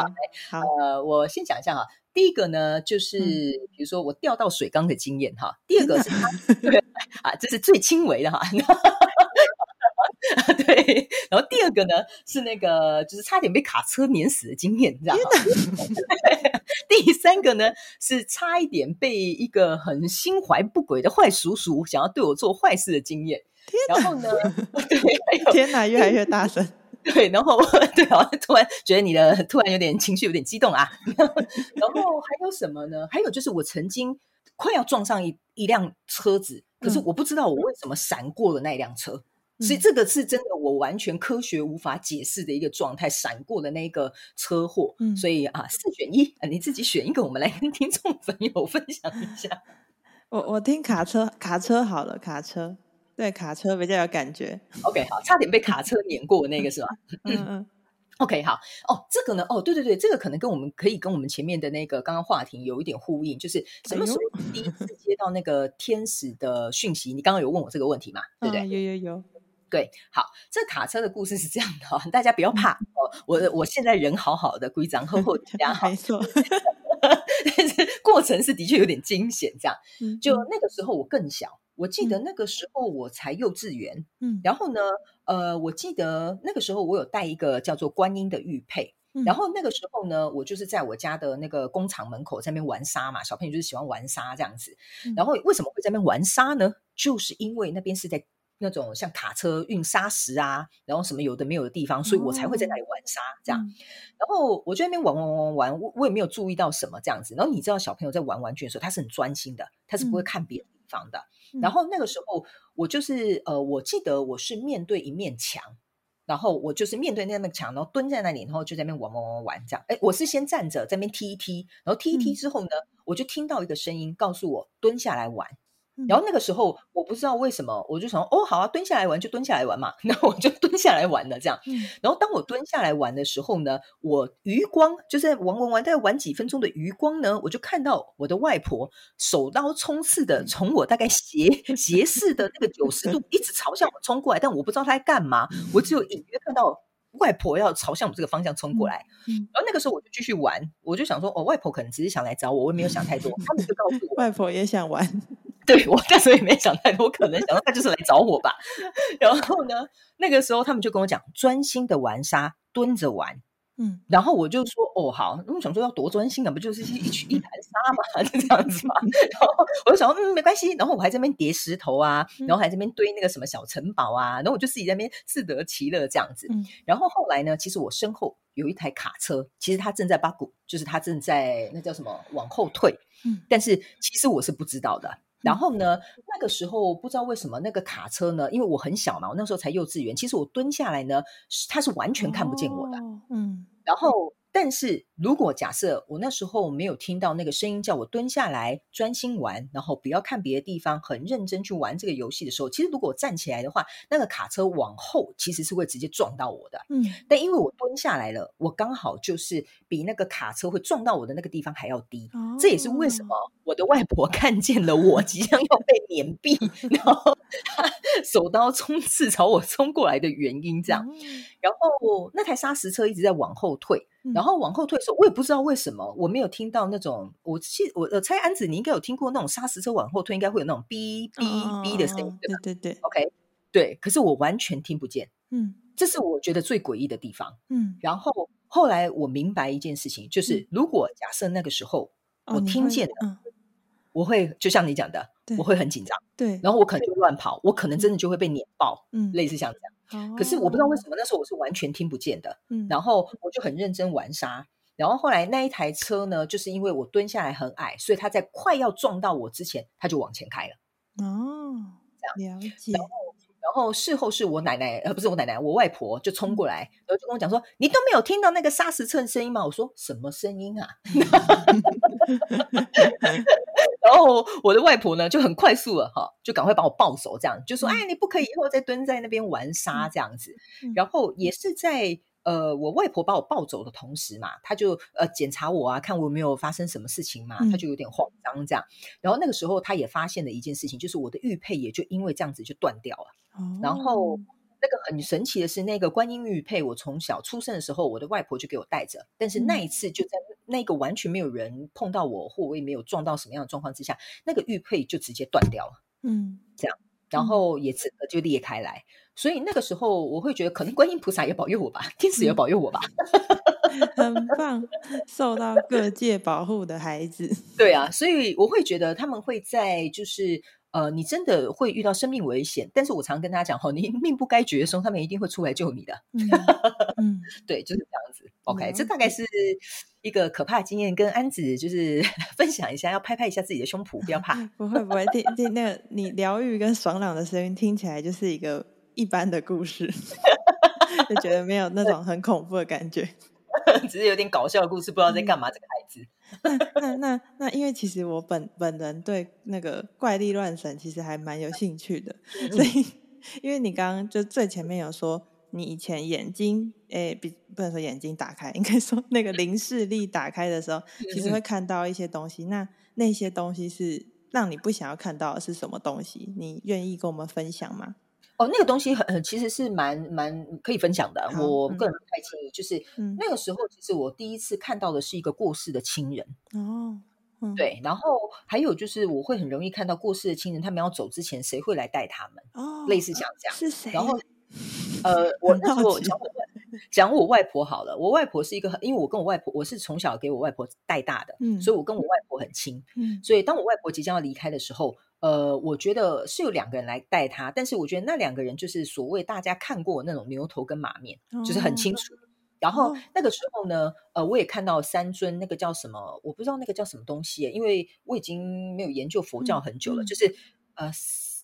好，我先讲一下哈。第一个呢，就是比如说我掉到水缸的经验哈。第二个是这是最轻微的哈。对，然后第二个呢是那个就是差点被卡车碾死的经验，你知道吗？第三个呢是差一点被一个很心怀不轨的坏叔叔想要对我做坏事的经验。然后呢，天哪，越来越大声。对，然后对啊，突然觉得突然有点情绪，有点激动啊。然后还有什么呢？还有就是我曾经快要撞上一辆车子，可是我不知道我为什么闪过了那一辆车。所以这个是真的我完全科学无法解释的一个状态，闪过的那个车祸。所以4选1，你自己选一个，我们来跟听众朋友分享一下。我听卡车好了，卡车比较有感觉。OK， 好，差点被卡车碾过那个是吧？OK， 好哦，这个呢，对，这个可能跟我们前面的那个刚刚话题有一点呼应，就是什么时候第一次接到那个天使的讯息？你刚刚有问我这个问题嘛？对不对？有。对，好，这卡车的故事是这样的，大家不要怕，我现在人好好的，规章厚厚的，这样没错。但是过程是的确有点惊险，这样。就那个时候我更小，我记得那个时候我才幼稚园，然后呢，我记得那个时候我有带一个叫做观音的玉佩。然后那个时候呢，我就是在我家的那个工厂门口在那边玩沙嘛，小朋友就是喜欢玩沙这样子。然后为什么会在那边玩沙呢？就是因为那边是在那种像卡车运沙石啊，然后什么有的没有的地方，所以我才会在那里玩沙这样。然后我就在那边玩，我也没有注意到什么这样子。然后你知道小朋友在玩玩具的时候，他是很专心的，他是不会看别的地方的。然后那个时候我就是我记得我是面对一面墙，然后我就是面对那面墙，然后蹲在那里，然后就在那边玩这样。我是先站着在那边踢一踢，然后踢一踢之后呢，我就听到一个声音告诉我蹲下来玩。然后那个时候我不知道为什么，我就想好啊，蹲下来玩就蹲下来玩嘛，然后我就蹲下来玩了这样。然后当我蹲下来玩的时候呢，我余光就在玩大概玩几分钟的余光呢，我就看到我的外婆手刀冲刺的从我大概斜视的那个90度一直朝向我冲过来，但我不知道她在干嘛，我只有隐约看到外婆要朝向我这个方向冲过来。然后那个时候我就继续玩，我就想说外婆可能只是想来找我，我也没有想太多。他们就告诉我外婆也想玩。对，我那时候也没想太多，我可能想到他就是来找我吧。然后呢，那个时候他们就跟我讲专心的玩沙，蹲着玩。然后我就说好，我想说要多专心啊，不就是一盘沙嘛，就这样子嘛。然后我就想说没关系，然后我还在那边叠石头啊，然后还在那边堆那个什么小城堡啊，然后我就自己在那边自得其乐这样子。然后后来呢，其实我身后有一台卡车，其实他正在八股，就是他正在那叫什么往后退，但是其实我是不知道的。然后呢，那个时候不知道为什么那个卡车呢，因为我很小嘛，我那时候才幼稚园，其实我蹲下来呢，他是完全看不见我的。然后但是如果假设我那时候没有听到那个声音叫我蹲下来专心玩，然后不要看别的地方，很认真去玩这个游戏的时候，其实如果我站起来的话，那个卡车往后其实是会直接撞到我的。但因为我蹲下来了，我刚好就是比那个卡车会撞到我的那个地方还要低。这也是为什么我的外婆看见了我即将要被碾毙然后她手刀冲刺朝我冲过来的原因这样。然后那台砂石车一直在往后退，然后往后退的时候我也不知道为什么我没有听到那种，我猜安子你应该有听过那种砂石车往后退应该会有那种哔哔哔的声音、哦、对对对 OK 对，可是我完全听不见，嗯，这是我觉得最诡异的地方。嗯，然后后来我明白一件事情，就是如果假设那个时候我听见了、哦嗯、我会就像你讲的我会很紧张，对，然后我可能就乱跑，我可能真的就会被碾爆、嗯、类似像这样。可是我不知道为什么那时候我是完全听不见的、嗯、然后我就很认真玩沙，然后后来那一台车呢就是因为我蹲下来很矮，所以他在快要撞到我之前他就往前开了。哦，这样了解。然后事后是我奶奶不是我奶奶我外婆就冲过来、嗯、然后就跟我讲说你都没有听到那个砂石车的声音吗？我说什么声音啊然后我的外婆呢就很快速了哈，就赶快把我抱走这样，就说、嗯、哎，你不可以以后再蹲在那边玩沙这样子、嗯、然后也是在我外婆把我抱走的同时嘛，她就检查我啊，看我有没有发生什么事情嘛，她就有点慌张这样、嗯、然后那个时候她也发现了一件事情，就是我的玉佩也就因为这样子就断掉了、哦、然后那个很神奇的是那个观音玉佩我从小出生的时候我的外婆就给我戴着，但是那一次就在那个完全没有人碰到我或我也没有撞到什么样的状况之下，那个玉佩就直接断掉了，嗯，这样然后也整个就裂开来、嗯、所以那个时候我会觉得可能观音菩萨也保佑我吧，天使也保佑我吧、嗯、很棒，受到各界保护的孩子对啊，所以我会觉得他们会在就是你真的会遇到生命危险，但是我常跟大家讲、哦、你命不该绝的时候他们一定会出来救你的、嗯嗯、对，就是这样子 OK、嗯、这大概是一个可怕的经验跟安子就是分享一下，要拍拍一下自己的胸脯，不要怕不会不会听那个你疗愈跟爽朗的声音听起来就是一个一般的故事就觉得没有那种很恐怖的感觉只是有点搞笑的故事，不知道在干嘛、嗯、这个孩子那因为其实我本人对那个怪力乱神其实还蛮有兴趣的、嗯、所以因为你刚刚就最前面有说你以前眼睛不能说眼睛打开，应该说那个灵视力打开的时候其实会看到一些东西，那些东西是让你不想要看到的是什么东西，你愿意跟我们分享吗？哦，那个东西其实是蛮可以分享的，我个人不太建议。就是、嗯、那个时候，其实我第一次看到的是一个过世的亲人。哦，嗯、对，然后还有就是我会很容易看到过世的亲人，他们要走之前谁会来带他们？哦，类似像这样。是谁？然后，我那时候讲我外婆好了，我外婆是一个因为我跟我外婆我是从小给我外婆带大的、嗯、所以我跟我外婆很亲、嗯、所以当我外婆即将要离开的时候我觉得是有两个人来带她，但是我觉得那两个人就是所谓大家看过那种牛头跟马面、哦、就是很清楚，然后那个时候呢我也看到三尊那个叫什么我不知道那个叫什么东西因为我已经没有研究佛教很久了、嗯、就是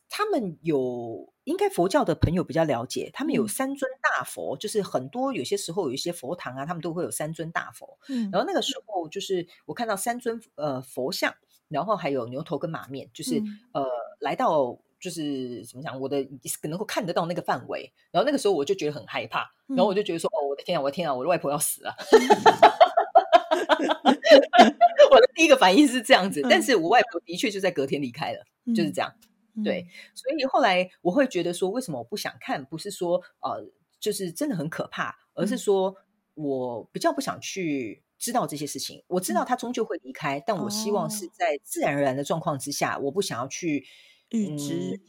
他们有应该佛教的朋友比较了解，他们有三尊大佛、嗯、就是很多有些时候有一些佛堂啊他们都会有三尊大佛、嗯、然后那个时候就是我看到三尊佛像，然后还有牛头跟马面就是、嗯、来到就是怎么讲我的能够看得到那个范围，然后那个时候我就觉得很害怕，然后我就觉得说、嗯、哦我的天啊我的天啊我的外婆要死了我的第一个反应是这样子、嗯、但是我外婆的确就在隔天离开了、嗯、就是这样对，所以后来我会觉得说为什么我不想看，不是说就是真的很可怕，而是说我比较不想去知道这些事情，我知道他终究会离开、嗯、但我希望是在自然而然的状况之下、哦、我不想要去预知、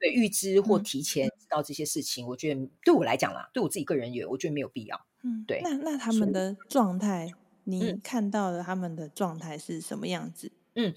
对，预知或提前知道这些事情、嗯、我觉得对我来讲啦，对我自己个人也我觉得没有必要、嗯、对。那他们的状态你看到的他们的状态是什么样子？嗯，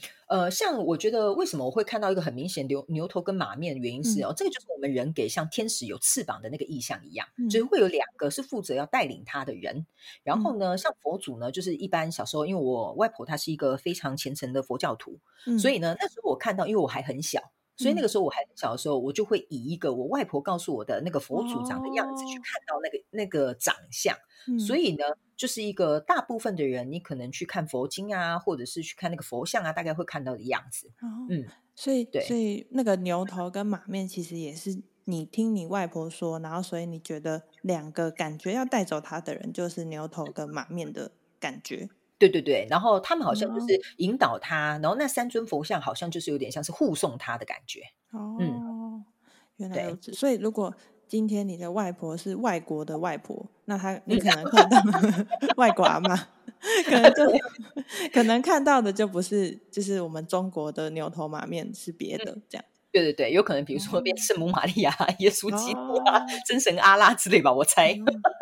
像我觉得为什么我会看到一个很明显牛头跟马面，原因是哦、嗯，这个就是我们人给像天使有翅膀的那个意象一样，嗯、就是会有两个是负责要带领他的人。然后呢，像佛祖呢，就是一般小时候，因为我外婆她是一个非常虔诚的佛教徒，嗯、所以呢，那时候我看到，因为我还很小，所以那个时候我还很小的时候，我就会以一个我外婆告诉我的那个佛祖长的样子去看到那个长相，嗯、所以呢。就是一个大部分的人你可能去看佛经啊或者是去看那个佛像啊大概会看到的样子、哦、嗯，所以那个牛头跟马面其实也是你听你外婆说，然后所以你觉得两个感觉要带走他的人就是牛头跟马面的感觉，对，然后他们好像就是引导他，然后那三尊佛像好像就是有点像是护送他的感觉。哦，嗯，原来如此。所以如果今天你的外婆是外国的外婆，那她你可能看到外国阿嬷可能看到的就不是就是我们中国的牛头马面，是别的这样。对，有可能比如说变圣母玛利亚、耶稣基督啊、真神阿拉之类吧，我猜。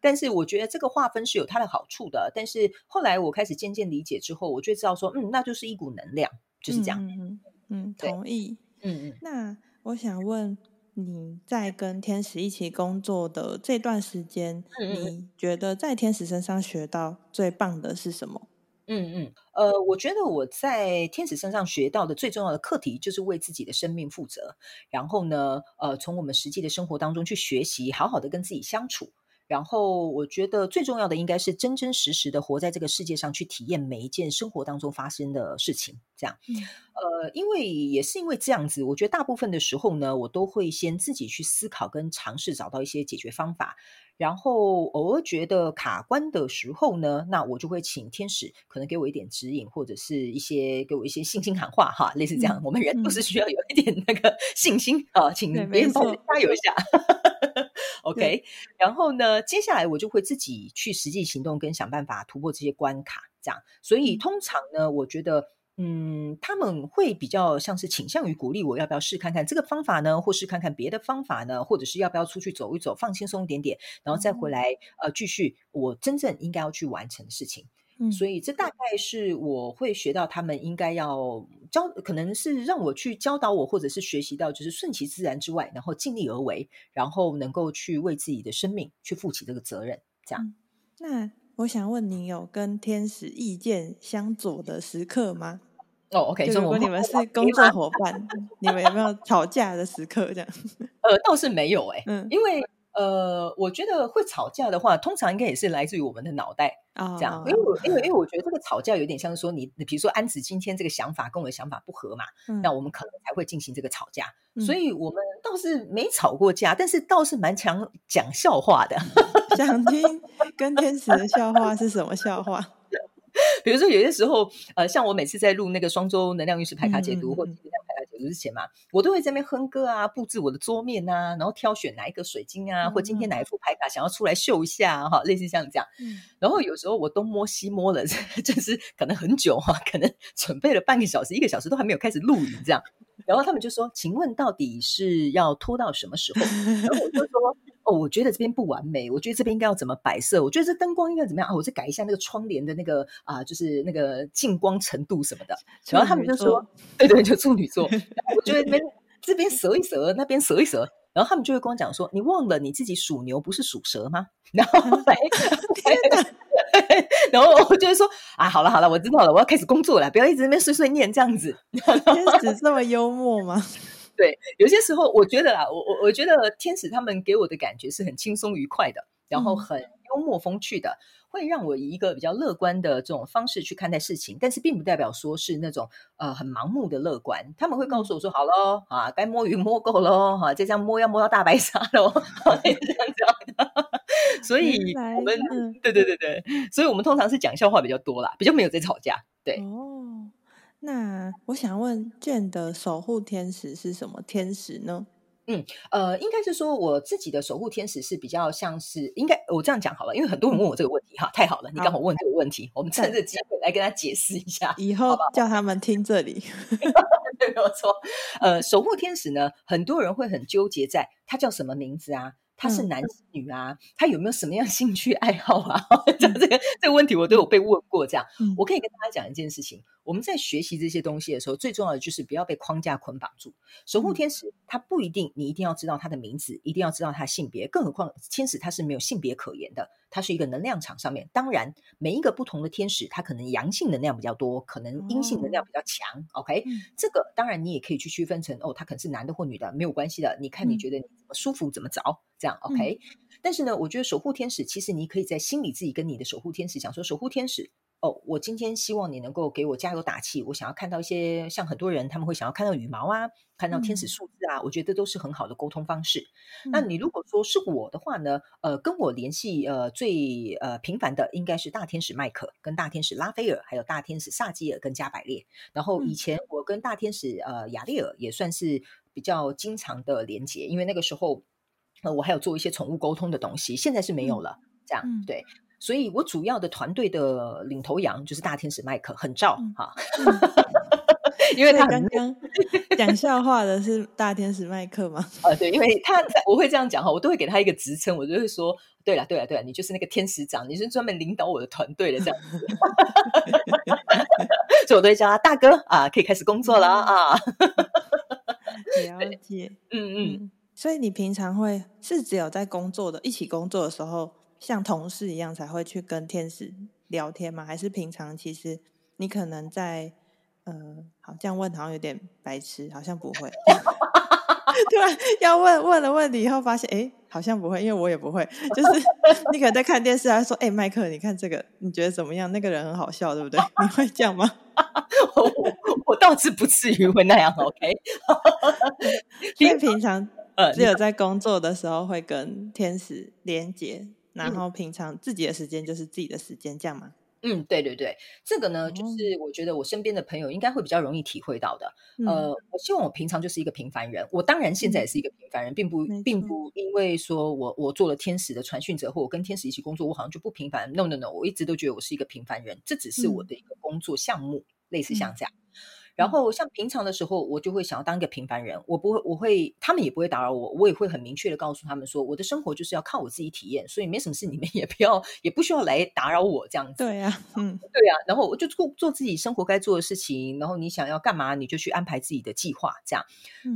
但是我觉得这个划分是有它的好处的，但是后来我开始渐渐理解之后，我就知道说那就是一股能量，就是这样。同意。那我想问你在跟天使一起工作的这段时间，你觉得在天使身上学到最棒的是什么？我觉得我在天使身上学到的最重要的课题就是为自己的生命负责，然后呢从我们实际的生活当中去学习好好的跟自己相处，然后我觉得最重要的应该是真真实实的活在这个世界上，去体验每一件生活当中发生的事情这样。因为这样子，我觉得大部分的时候呢，我都会先自己去思考跟尝试找到一些解决方法，然后偶尔觉得卡关的时候呢，那我就会请天使可能给我一点指引，或者是给我一些信心喊话哈，类似这样。我们人都是需要有一点那个信心啊，请别人帮我加油一下。OK， 然后呢，接下来我就会自己去实际行动，跟想办法突破这些关卡，这样。所以通常呢，我觉得，他们会比较像是倾向于鼓励我，要不要试看看这个方法呢，或是看看别的方法呢，或者是要不要出去走一走，放轻松一点点，然后再回来继续我真正应该要去完成的事情。所以这大概是我会学到他们应该要教，可能是让我去教导我，或者是学习到就是顺其自然之外，然后尽力而为，然后能够去为自己的生命去负起这个责任这样。那我想问你有跟天使意见相左的时刻吗？OK， 如果你们是工作伙伴你们有没有吵架的时刻这样？倒是没有因为我觉得会吵架的话，通常应该也是来自于我们的脑袋这样。因为我觉得这个吵架有点像说你比如说安子今天这个想法跟我的想法不合嘛，那我们可能才会进行这个吵架。所以我们倒是没吵过架，但是倒是蛮常讲笑话的。想听跟天使的笑话是什么笑话？比如说有些时候像我每次在录那个双周能量运势牌卡解读或者能量牌卡解读之前嘛，我都会在那边哼歌啊，布置我的桌面啊，然后挑选哪一个水晶啊，或今天哪一副牌卡想要出来秀一下啊，类似像这样。然后有时候我东摸西摸了，就是可能很久啊，可能准备了半个小时一个小时都还没有开始录影这样。然后他们就说请问到底是要拖到什么时候？然后我就说我觉得这边不完美，我觉得这边应该要怎么摆设，我觉得这灯光应该怎么样我再改一下那个窗帘的那个就是那个近光程度什么的。然后他们就说对，就处女座。然后我就在这边折一折，那边折一折，然后他们就会跟我讲说你忘了你自己属牛不是属蛇吗？然后然后我就会说好了，我知道了，我要开始工作了，不要一直在那边碎碎念这样子。天使这么幽默吗？对，有些时候我觉得我觉得天使他们给我的感觉是很轻松愉快的，然后很幽默风趣的，会让我以一个比较乐观的这种方式去看待事情，但是并不代表说是那种很盲目的乐观。他们会告诉我说好咯该摸鱼摸够咯再这样摸要摸到大白鲨咯这样子。所以我们对，所以我们通常是讲笑话比较多啦，比较没有在吵架。对那我想问Jhen的守护天使是什么天使呢？应该是说我自己的守护天使是比较像是，应该我这样讲好了，因为很多人问我这个问题哈，太好了，你刚好问这个问题，我们趁这个机会来跟他解释一下，以后叫他们听这里。对，没有错。守护天使呢，很多人会很纠结在他叫什么名字啊，他是男是女啊，他有没有什么样兴趣爱好啊？这个问题我都有被问过这样。我可以跟大家讲一件事情，我们在学习这些东西的时候，最重要的就是不要被框架捆绑住。守护天使他不一定你一定要知道他的名字，一定要知道他性别，更何况天使他是没有性别可言的，他是一个能量场上面。当然每一个不同的天使他可能阳性能量比较多，可能阴性能量比较强、OK， 这个当然你也可以去区分成哦，他可能是男的或女的，没有关系的，你看你觉得你怎么舒服怎么着这样 OK、但是呢我觉得守护天使其实你可以在心里自己跟你的守护天使讲说，守护天使哦，我今天希望你能够给我加油打气，我想要看到一些，像很多人他们会想要看到羽毛啊，看到天使数字啊、我觉得都是很好的沟通方式、那你如果说是我的话呢，跟我联系最频繁的应该是大天使麦克跟大天使拉斐尔，还有大天使萨基尔跟加百列，然后以前我跟大天使雅列尔也算是比较经常的连结，因为那个时候我还有做一些宠物沟通的东西，现在是没有了、这样、对，所以我主要的团队的领头羊就是大天使麦克，很照、因为他刚刚讲笑话的是大天使麦克嘛、对，因为他我会这样讲，我都会给他一个职称，我就会说对啦对啦对啦，你就是那个天使长，你是专门领导我的团队的这样子所以我都会叫他大哥啊，可以开始工作了啊了解，所以你平常会是只有在工作的一起工作的时候像同事一样才会去跟天使聊天吗？还是平常其实你可能在好，这样问好像有点白痴，好像不会突然要问了问题以后发现好像不会，因为我也不会，就是你可能在看电视还说麦克你看这个你觉得怎么样，那个人很好笑对不对，你会这样吗我倒是不至于会那样 OK 因为平常只有在工作的时候会跟天使连结，然后平常自己的时间就是自己的时间，这样吗？对对对，这个呢就是我觉得我身边的朋友应该会比较容易体会到的、我希望我平常就是一个平凡人，我当然现在也是一个平凡人、并不因为说我做了天使的传讯者或我跟天使一起工作我好像就不平凡， no no no， 我一直都觉得我是一个平凡人，这只是我的一个工作项目、类似像这样。然后像平常的时候我就会想要当一个平凡人，我会他们也不会打扰我，我也会很明确的告诉他们说我的生活就是要靠我自己体验，所以没什么事你们也不需要来打扰我这样子。对啊，对啊，然后我就做自己生活该做的事情，然后你想要干嘛你就去安排自己的计划这样、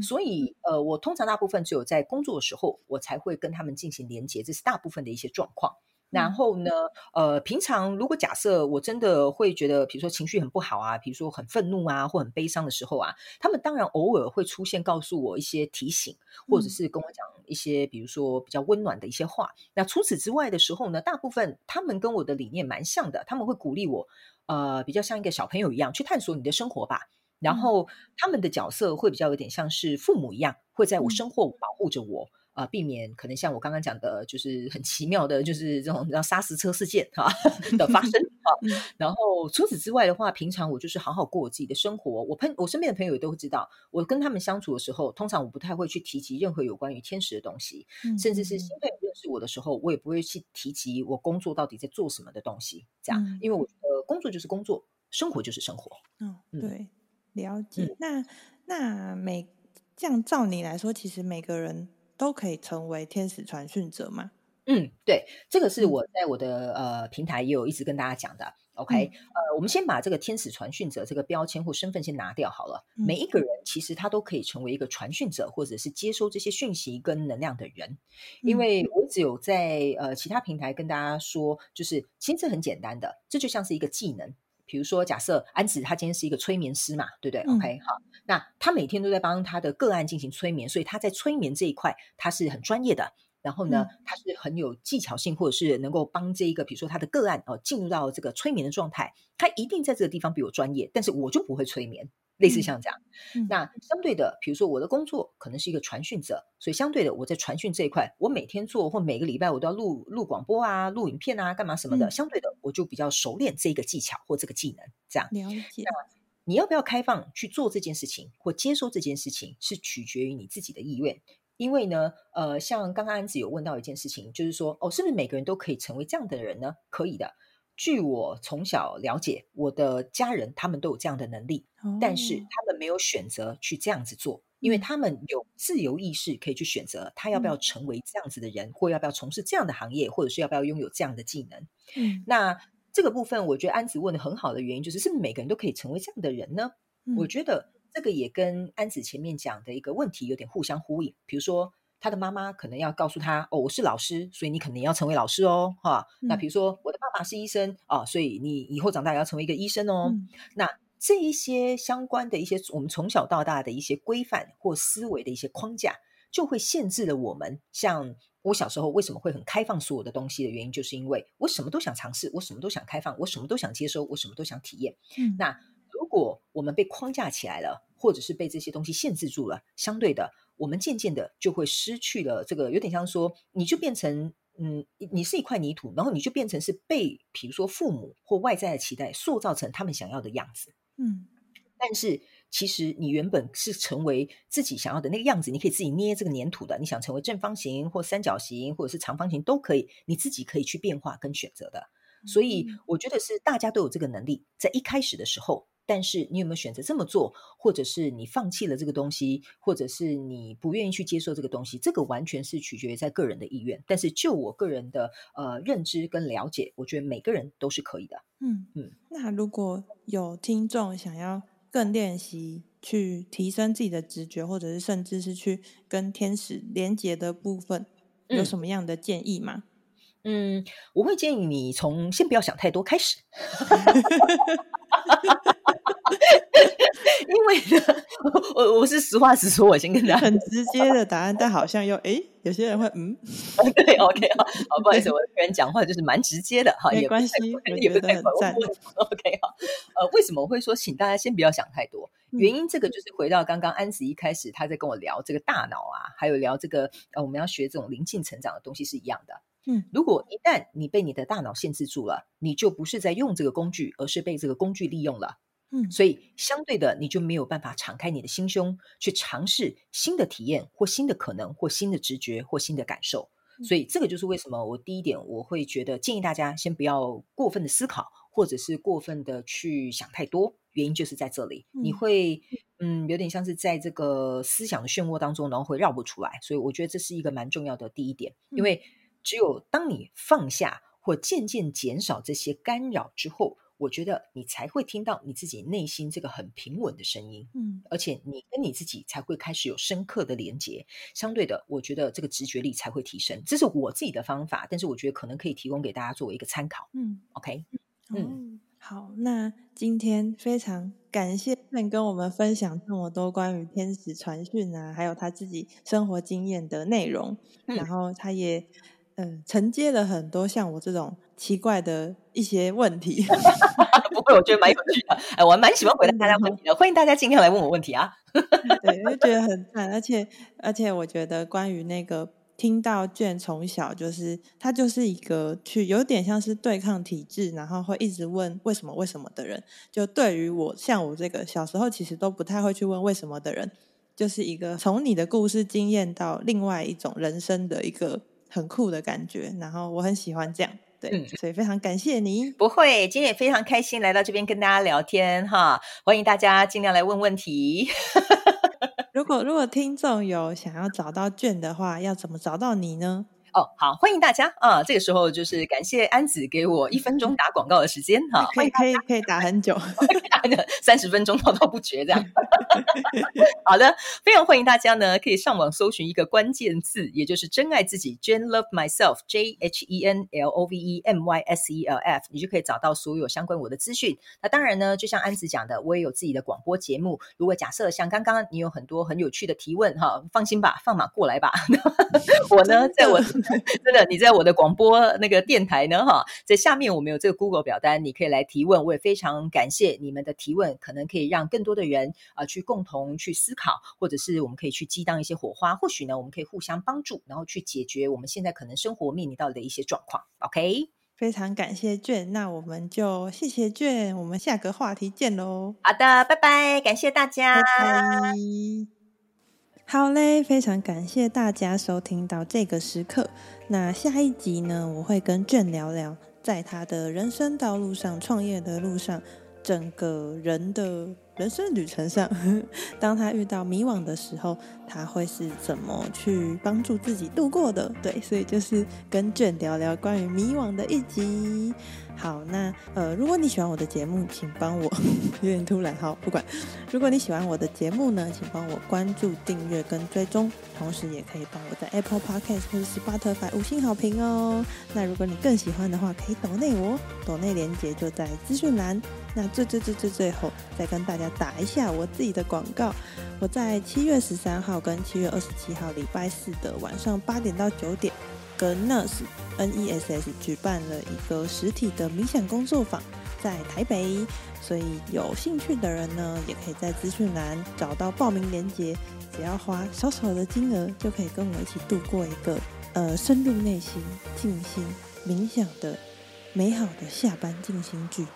所以我通常大部分只有在工作的时候我才会跟他们进行连结，这是大部分的一些状况。然后呢平常如果假设我真的会觉得比如说情绪很不好啊，比如说很愤怒啊或很悲伤的时候啊，他们当然偶尔会出现告诉我一些提醒，或者是跟我讲一些比如说比较温暖的一些话。那除此之外的时候呢，大部分他们跟我的理念蛮像的，他们会鼓励我比较像一个小朋友一样去探索你的生活吧，然后他们的角色会比较有点像是父母一样，会在我生活保护着我避免可能像我刚刚讲的就是很奇妙的就是这种砂石车事件的发生然后除此之外的话，平常我就是好好过我自己的生活。我身边的朋友也都知道，我跟他们相处的时候通常我不太会去提及任何有关于天使的东西，甚至是新朋友认识我的时候我也不会去提及我工作到底在做什么的东西这样、因为我觉得工作就是工作，生活就是生活。对，了解、那这样照你来说其实每个人都可以成为天使传讯者吗？对，这个是我在我的平台也有一直跟大家讲的 OK、我们先把这个天使传讯者这个标签或身份先拿掉好了、每一个人其实他都可以成为一个传讯者或者是接收这些讯息跟能量的人。因为我一直有在其他平台跟大家说，就是其实这很简单的，这就像是一个技能。比如说假设安子他今天是一个催眠师嘛，对不对、OK 好，那他每天都在帮他的个案进行催眠，所以他在催眠这一块他是很专业的，然后呢他是很有技巧性，或者是能够帮这一个比如说他的个案进入到这个催眠的状态，他一定在这个地方比我专业，但是我就不会催眠，类似像这样。那相对的比如说我的工作可能是一个传讯者，所以相对的我在传讯这一块我每天做或每个礼拜我都要录广播啊，录影片啊，干嘛什么的、相对的我就比较熟练这个技巧或这个技能这样。了解。那你要不要开放去做这件事情或接受这件事情是取决于你自己的意愿。因为呢像刚刚安子有问到一件事情，就是说是不是每个人都可以成为这样的人呢？可以的。据我从小了解，我的家人他们都有这样的能力，但是他们没有选择去这样子做，因为他们有自由意识可以去选择他要不要成为这样子的人，或要不要从事这样的行业，或者是要不要拥有这样的技能。那这个部分我觉得安子问的很好的原因就是是每个人都可以成为这样的人呢？我觉得这个也跟安子前面讲的一个问题有点互相呼应。比如说他的妈妈可能要告诉他，哦，我是老师，所以你可能要成为老师哦，哈。那比如说我的爸爸是医生啊，所以你以后长大也要成为一个医生哦。那这一些相关的一些我们从小到大的一些规范或思维的一些框架，就会限制了我们。像我小时候为什么会很开放所有的东西的原因，就是因为我什么都想尝试，我什么都想开放，我什么都想接收，我什么都想体验。那如果我们被框架起来了，或者是被这些东西限制住了，相对的我们渐渐的就会失去了这个，有点像说你就变成你是一块泥土，然后你就变成是被比如说父母或外在的期待塑造成他们想要的样子。但是其实你原本是成为自己想要的那个样子，你可以自己捏这个黏土的，你想成为正方形或三角形或者是长方形都可以，你自己可以去变化跟选择的。所以我觉得是大家都有这个能力在一开始的时候，但是你有没有选择这么做，或者是你放弃了这个东西，或者是你不愿意去接受这个东西，这个完全是取决于在个人的意愿。但是就我个人的认知跟了解，我觉得每个人都是可以的。那如果有听众想要更练习去提升自己的直觉，或者是甚至是去跟天使连结的部分，有什么样的建议吗？我会建议你从先不要想太多开始。因为呢，我是实话实说，我先跟大家很直接的答案，但好像又有些人会对 ，OK 好，不好意思，我个人讲话就是蛮直接的哈，没关系，也不太管 ，OK 好。为什么我会说请大家先不要想太多？原因这个就是回到刚刚安子一开始他在跟我聊这个大脑啊，还有聊这个我们要学这种灵性成长的东西是一样的。如果一旦你被你的大脑限制住了，你就不是在用这个工具，而是被这个工具利用了。所以相对的，你就没有办法敞开你的心胸去尝试新的体验或新的可能或新的直觉或新的感受。所以这个就是为什么我第一点我会觉得建议大家先不要过分的思考，或者是过分的去想太多，原因就是在这里，你会有点像是在这个思想的漩涡当中，然后会绕不出来。所以我觉得这是一个蛮重要的第一点，因为只有当你放下或渐渐减少这些干扰之后，我觉得你才会听到你自己内心这个很平稳的声音，而且你跟你自己才会开始有深刻的连结，相对的我觉得这个直觉力才会提升。这是我自己的方法，但是我觉得可能可以提供给大家作为一个参考。OK， 好，那今天非常感谢Jhen跟我们分享这么多关于天使传讯啊，还有他自己生活经验的内容，然后他也承接了很多像我这种奇怪的一些问题。不会，我觉得蛮有趣的。我还蛮喜欢回答大家问题的，欢迎大家尽量来问我问题啊。对，我觉得很赞，而且我觉得关于那个听到Jhen从小就是他就是一个去有点像是对抗体制，然后会一直问为什么的人，就对于我像我这个小时候其实都不太会去问为什么的人，就是一个从你的故事经验到另外一种人生的一个很酷的感觉，然后我很喜欢这样。对，所以非常感谢你。不会，今天也非常开心来到这边跟大家聊天哈，欢迎大家尽量来问问题。如果听众有想要找到Jhen的话，要怎么找到你呢？好，欢迎大家啊！这个时候就是感谢安子给我1分钟打广告的时间哈，可以打很久，30分钟滔滔不绝这样。好的，非常欢迎大家呢，可以上网搜寻一个关键字，也就是真爱自己 Jhen Love Myself JHENLOVE MYSELF， 你就可以找到所有相关我的资讯。那当然呢，就像安子讲的，我也有自己的广播节目。如果假设像刚刚你有很多很有趣的提问哈，放心吧，放马过来吧。我呢，在我真的，你在我的广播那个电台呢哈，在下面我们有这个 Google 表单，你可以来提问。我也非常感谢你们的提问，可能可以让更多的人去共同去思考，或者是我们可以去激荡一些火花，或许呢我们可以互相帮助，然后去解决我们现在可能生活面临到的一些状况。 OK， 非常感谢Jhen，那我们就谢谢Jhen，我们下个话题见咯。好的，拜拜，感谢大家，拜拜。好嘞，非常感谢大家收听到这个时刻。那下一集呢，我会跟Jhen聊聊在他的人生道路上、创业的路上、整个人的人生旅程上，当他遇到迷惘的时候，他会是怎么去帮助自己度过的。对，所以就是跟Jhen聊聊关于迷惘的一集。好，那如果你喜欢我的节目，请帮我有点突然，好，不管。如果你喜欢我的节目呢，请帮我关注、订阅跟追踪，同时也可以帮我在 Apple Podcast 或是 Spotify 5星好评哦。那如果你更喜欢的话，可以抖内我，抖内连结就在资讯栏。那最后再跟大家打一下我自己的广告，我在7月13号跟7月27号礼拜四的晚上8点到9点，跟 Ness 举办了一个实体的冥想工作坊，在台北，所以有兴趣的人呢，也可以在资讯栏找到报名连结，只要花小小的金额就可以跟我一起度过一个深入内心静心冥想的美好的下班静心剧。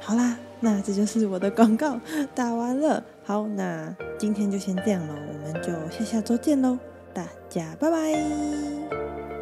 好啦，那这就是我的广告打完了。好，那今天就先这样咯，我们就下周见咯，大家拜拜。